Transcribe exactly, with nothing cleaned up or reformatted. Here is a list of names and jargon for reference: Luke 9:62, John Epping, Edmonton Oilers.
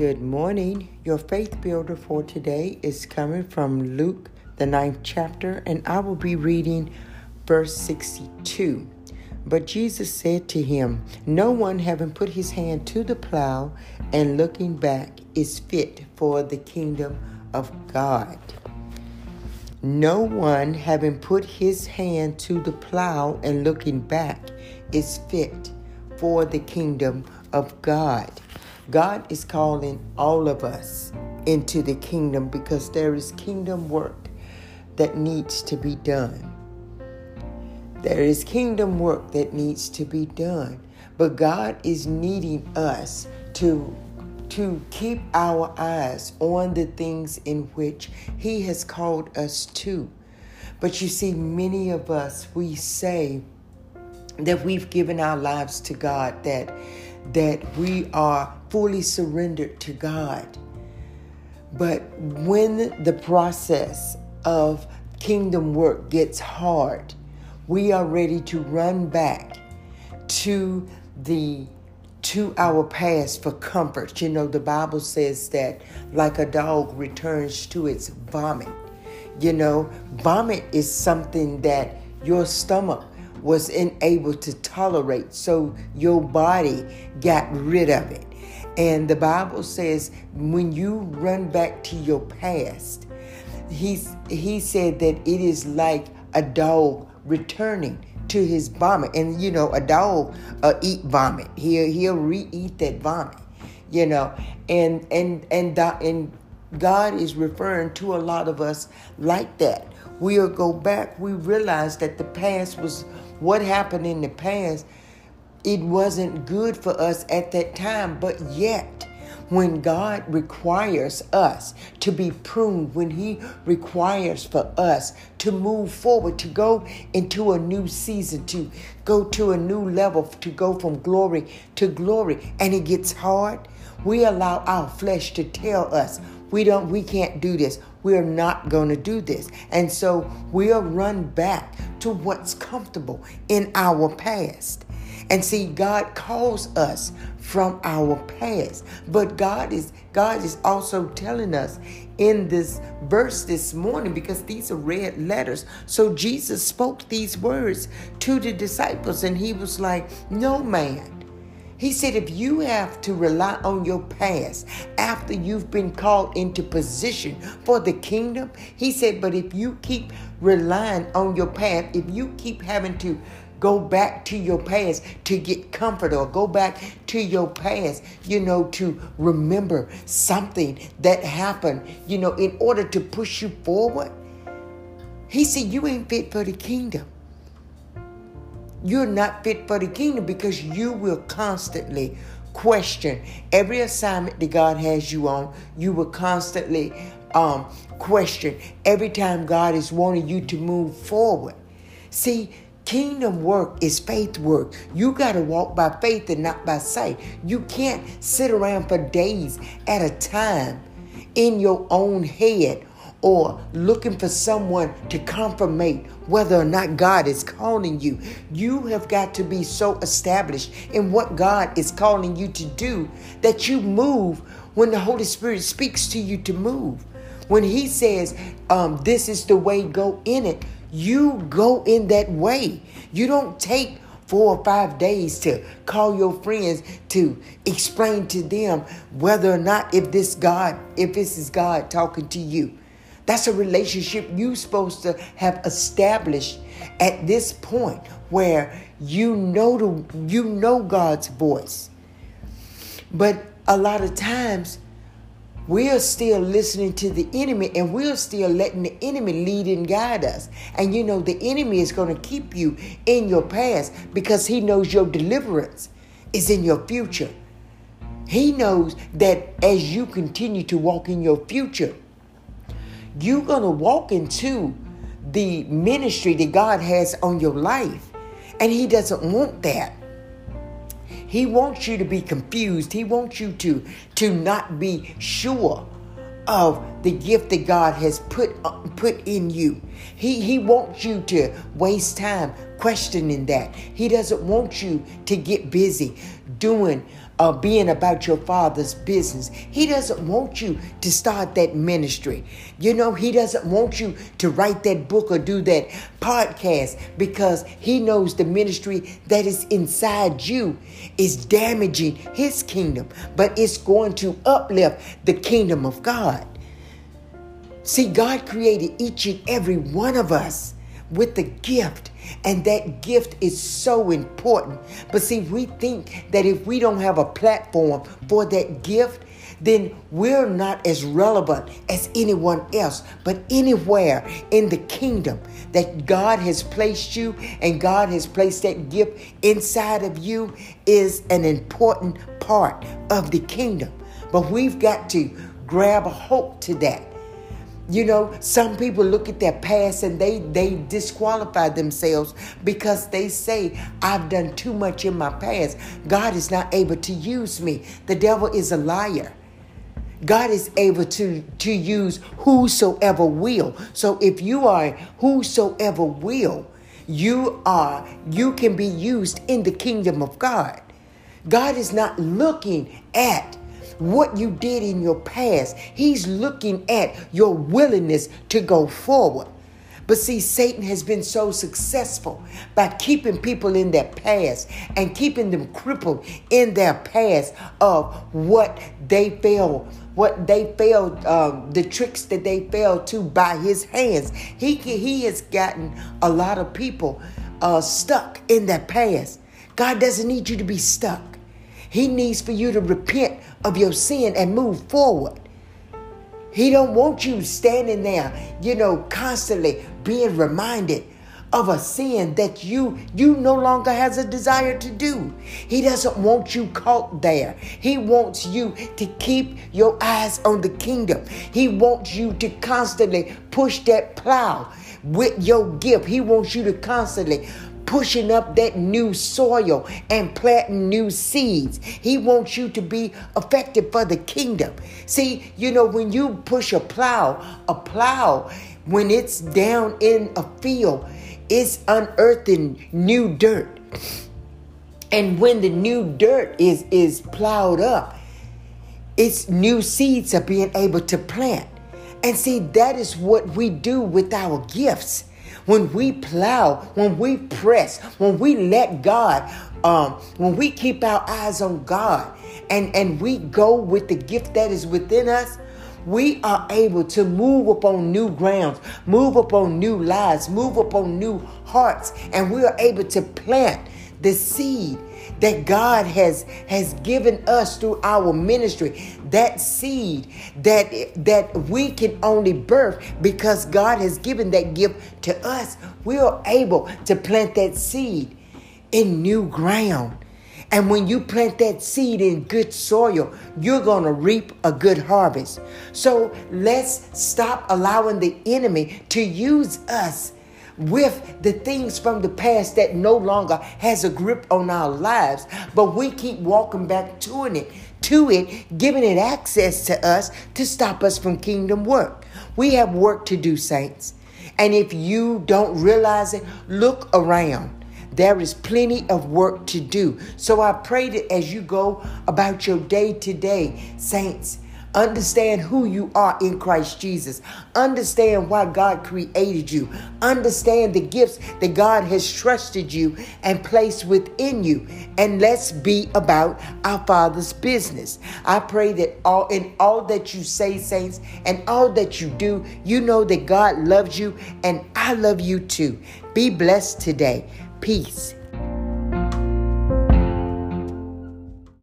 Good morning. Your faith builder for today is coming from Luke, the ninth chapter, and I will be reading verse sixty-two. But Jesus said to him, "No one having put his hand to the plow and looking back is fit for the kingdom of God." No one having put his hand to the plow and looking back is fit for the kingdom of God. God is calling all of us into the kingdom because there is kingdom work that needs to be done. There is kingdom work that needs to be done. But God is needing us to, to keep our eyes on the things in which He has called us to. But you see, many of us, we say that we've given our lives to God, that that we are fully surrendered to God. But when the process of kingdom work gets hard, we are ready to run back to the to our past for comfort. You know, the Bible says that like a dog returns to its vomit. You know, vomit is something that your stomach was unable to tolerate, so your body got rid of it. And the Bible says when you run back to your past, he's, he said that it is like a dog returning to his vomit. And, you know, a dog uh, eat vomit. He'll, he'll re-eat that vomit, you know. And, and, and, and God is referring to a lot of us like that. We'll go back. We realize that the past was what happened in the past. It wasn't good for us at that time. But yet, when God requires us to be pruned, when He requires for us to move forward, to go into a new season, to go to a new level, to go from glory to glory, and it gets hard, we allow our flesh to tell us, we don't, we can't do this. We're not going to do this. And so we'll run back to what's comfortable in our past. And see, God calls us from our past. But God is God is also telling us in this verse this morning, because these are red letters. So Jesus spoke these words to the disciples, and He was like, "No man." He said, if you have to rely on your past after you've been called into position for the kingdom, He said, but if you keep relying on your past, if you keep having to go back to your past to get comfort, or go back to your past, you know, to remember something that happened, you know, in order to push you forward, He said, you ain't fit for the kingdom. You're not fit for the kingdom, because you will constantly question every assignment that God has you on. You will constantly um, question every time God is wanting you to move forward. See, kingdom work is faith work. You got to walk by faith and not by sight. You can't sit around for days at a time in your own head, or looking for someone to confirmate whether or not God is calling you. You have got to be so established in what God is calling you to do that you move when the Holy Spirit speaks to you to move. When He says, um, this is the way, go in it, you go in that way. You don't take four or five days to call your friends to explain to them whether or not if this God, if this is God talking to you. That's a relationship you're supposed to have established at this point, where you know the, you know God's voice. But a lot of times we are still listening to the enemy, and we're still letting the enemy lead and guide us. And you know the enemy is going to keep you in your past, because he knows your deliverance is in your future. He knows that as you continue to walk in your future, you're going to walk into the ministry that God has on your life. And He doesn't want that. He wants you to be confused. He wants you to, to not be sure of the gift that God has put, put in you. He, he wants you to waste time questioning that. He doesn't want you to get busy doing or uh, being about your Father's business. He doesn't want you to start that ministry. You know, he doesn't want you to write that book or do that podcast, because he knows the ministry that is inside you is damaging his kingdom, but it's going to uplift the kingdom of God. See, God created each and every one of us with a gift, and that gift is so important. But see, we think that if we don't have a platform for that gift, then we're not as relevant as anyone else. But anywhere in the kingdom that God has placed you and God has placed that gift inside of you is an important part of the kingdom. But we've got to grab a hold to that. You know, some people look at their past and they, they disqualify themselves because they say, I've done too much in my past. God is not able to use me. The devil is a liar. God is able to, to use whosoever will. So if you are whosoever will, you are, you can be used in the kingdom of God. God is not looking at what you did in your past. He's looking at your willingness to go forward. But see, Satan has been so successful by keeping people in their past and keeping them crippled in their past of what they failed, what they failed, um, the tricks that they failed to by his hands. He, he has gotten a lot of people uh, stuck in their past. God doesn't need you to be stuck. He needs for you to repent of your sin and move forward. He don't want you standing there, you know, constantly being reminded of a sin that you, you no longer has a desire to do. He doesn't want you caught there. He wants you to keep your eyes on the kingdom. He wants you to constantly push that plow with your gift. He wants you to constantly pushing up that new soil and planting new seeds. He wants you to be effective for the kingdom. See, you know, when you push a plow, a plow, when it's down in a field, it's unearthing new dirt. And when the new dirt is, is plowed up, it's new seeds are being able to plant. And see, that is what we do with our gifts. When we plow, when we press, when we let God, um, when we keep our eyes on God and, and we go with the gift that is within us, we are able to move upon new grounds, move upon new lives, move upon new hearts, and we are able to plant the seed that God has, has given us through our ministry. That seed that, that we can only birth because God has given that gift to us. We are able to plant that seed in new ground. And when you plant that seed in good soil, you're going to reap a good harvest. So let's stop allowing the enemy to use us with the things from the past that no longer has a grip on our lives, but we keep walking back to it, to it, giving it access to us to stop us from kingdom work. We have work to do, saints. And if you don't realize it, look around. There is plenty of work to do. So I pray that as you go about your day today, saints, understand who you are in Christ Jesus. Understand why God created you. Understand the gifts that God has trusted you and placed within you. And let's be about our Father's business. I pray that all in all that you say, saints, and all that you do, you know that God loves you and I love you too. Be blessed today. Peace.